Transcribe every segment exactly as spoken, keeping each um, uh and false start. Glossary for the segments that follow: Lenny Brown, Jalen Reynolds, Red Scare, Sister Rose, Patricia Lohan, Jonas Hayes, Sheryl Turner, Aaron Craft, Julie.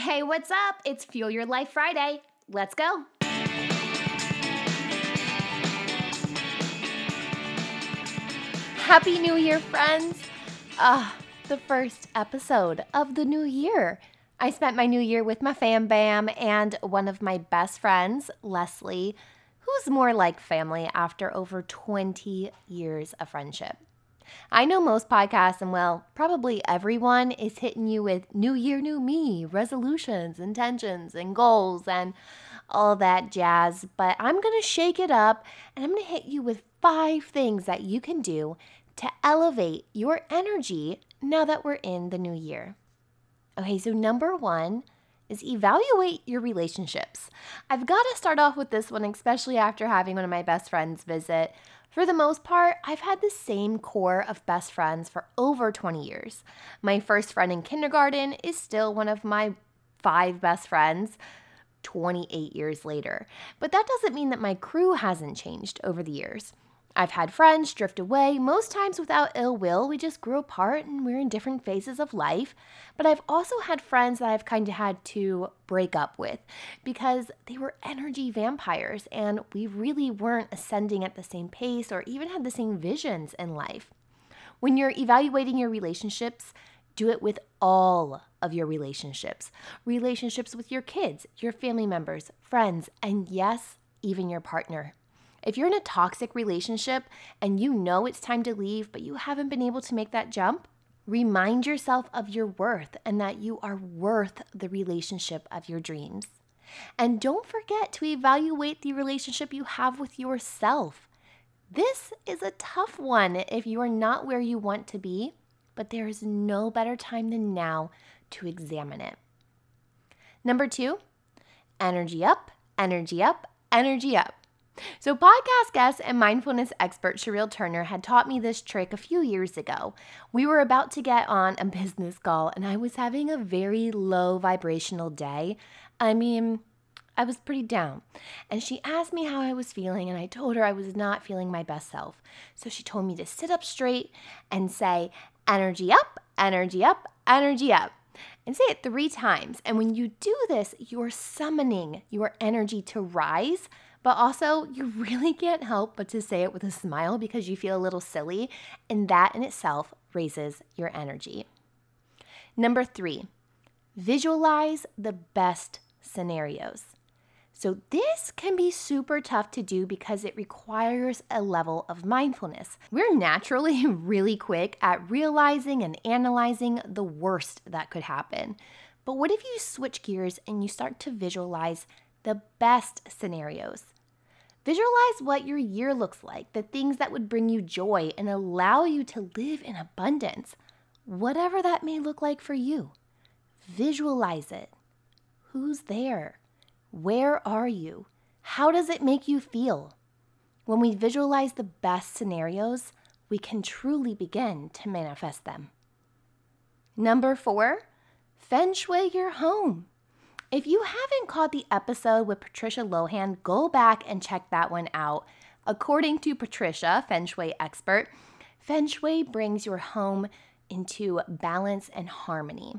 hey, what's up? It's Fuel Your Life Friday. Let's go. Happy New Year, friends. Ah, oh, the first episode of the new year. I spent my new year with my fam bam and one of my best friends, Leslie, who's more like family after over twenty years of friendship. I know most podcasts and, well, probably everyone is hitting you with new year, new me, resolutions, intentions, and goals, and all that jazz, but I'm going to shake it up, and I'm going to hit you with five things that you can do to elevate your energy now that we're in the new year. Okay, so number one is evaluate your relationships. I've got to start off with this one, especially after having one of my best friends visit. For the most part, I've had the same core of best friends for over twenty years. My first friend in kindergarten is still one of my five best friends twenty-eight years later. But that doesn't mean that my crew hasn't changed over the years. I've had friends drift away, most times without ill will. We just grew apart and we're in different phases of life. But I've also had friends that I've kind of had to break up with because they were energy vampires and we really weren't ascending at the same pace or even had the same visions in life. When you're evaluating your relationships, do it with all of your relationships. Relationships with your kids, your family members, friends, and yes, even your partner. If you're in a toxic relationship and you know it's time to leave, but you haven't been able to make that jump, remind yourself of your worth and that you are worth the relationship of your dreams. And don't forget to evaluate the relationship you have with yourself. This is a tough one if you are not where you want to be, but there is no better time than now to examine it. Number two, energy up, energy up, energy up. So podcast guest and mindfulness expert Sheryl Turner had taught me this trick a few years ago. We were about to get on a business call and I was having a very low vibrational day. I mean, I was pretty down. And she asked me how I was feeling and I told her I was not feeling my best self. So she told me to sit up straight and say, energy up, energy up, energy up. And say it three times. And when you do this, you're summoning your energy to rise. But also, you really can't help but to say it with a smile because you feel a little silly, and that in itself raises your energy. Number three, visualize the best scenarios. So this can be super tough to do because it requires a level of mindfulness. We're naturally really quick at realizing and analyzing the worst that could happen. But what if you switch gears and you start to visualize the best scenarios? Visualize what your year looks like, the things that would bring you joy and allow you to live in abundance, whatever that may look like for you. Visualize it. Who's there? Where are you? How does it make you feel? When we visualize the best scenarios, we can truly begin to manifest them. Number four, feng shui your home. If you haven't caught the episode with Patricia Lohan, go back and check that one out. According to Patricia, feng shui expert, feng shui brings your home into balance and harmony.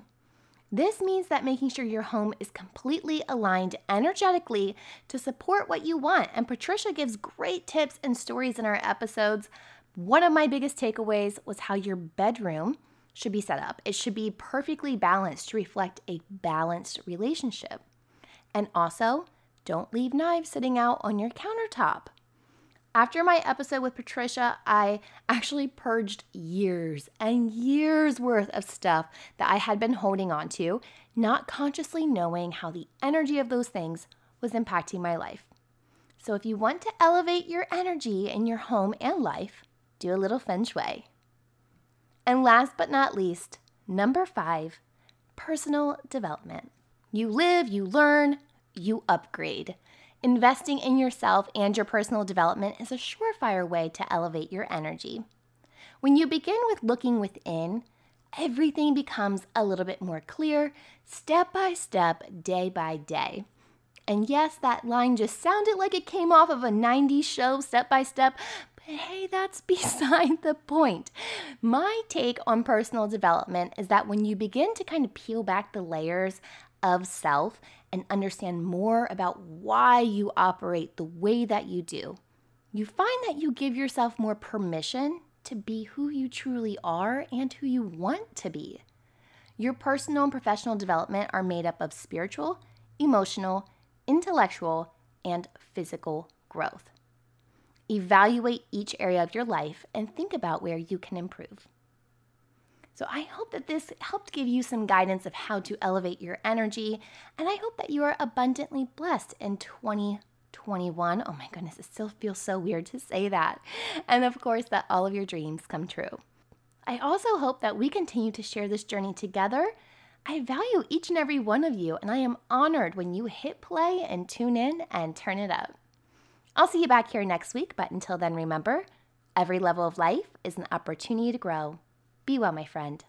This means that making sure your home is completely aligned energetically to support what you want. And Patricia gives great tips and stories in our episodes. One of my biggest takeaways was how your bedroom should be set up. It should be perfectly balanced to reflect a balanced relationship. And also, don't leave knives sitting out on your countertop. After my episode with Patricia, I actually purged years and years worth of stuff that I had been holding on to, not consciously knowing how the energy of those things was impacting my life. So if you want to elevate your energy in your home and life, do a little feng shui. And last but not least, number five, personal development. You live, you learn, you upgrade. Investing in yourself and your personal development is a surefire way to elevate your energy. When you begin with looking within, everything becomes a little bit more clear, step by step, day by day. And yes, that line just sounded like it came off of a nineties show, Step by Step, but hey, that's beside the point. My take on personal development is that when you begin to kind of peel back the layers of self and understand more about why you operate the way that you do, you find that you give yourself more permission to be who you truly are and who you want to be. Your personal and professional development are made up of spiritual, emotional, intellectual, and physical growth. Evaluate each area of your life and think about where you can improve. So I hope that this helped give you some guidance of how to elevate your energy, and I hope that you are abundantly blessed in twenty twenty-one. Oh my goodness, it still feels so weird to say that. And of course, that all of your dreams come true. I also hope that we continue to share this journey together. I value each and every one of you, and I am honored when you hit play and tune in and turn it up. I'll see you back here next week, but until then, remember, every level of life is an opportunity to grow. Be well, my friend.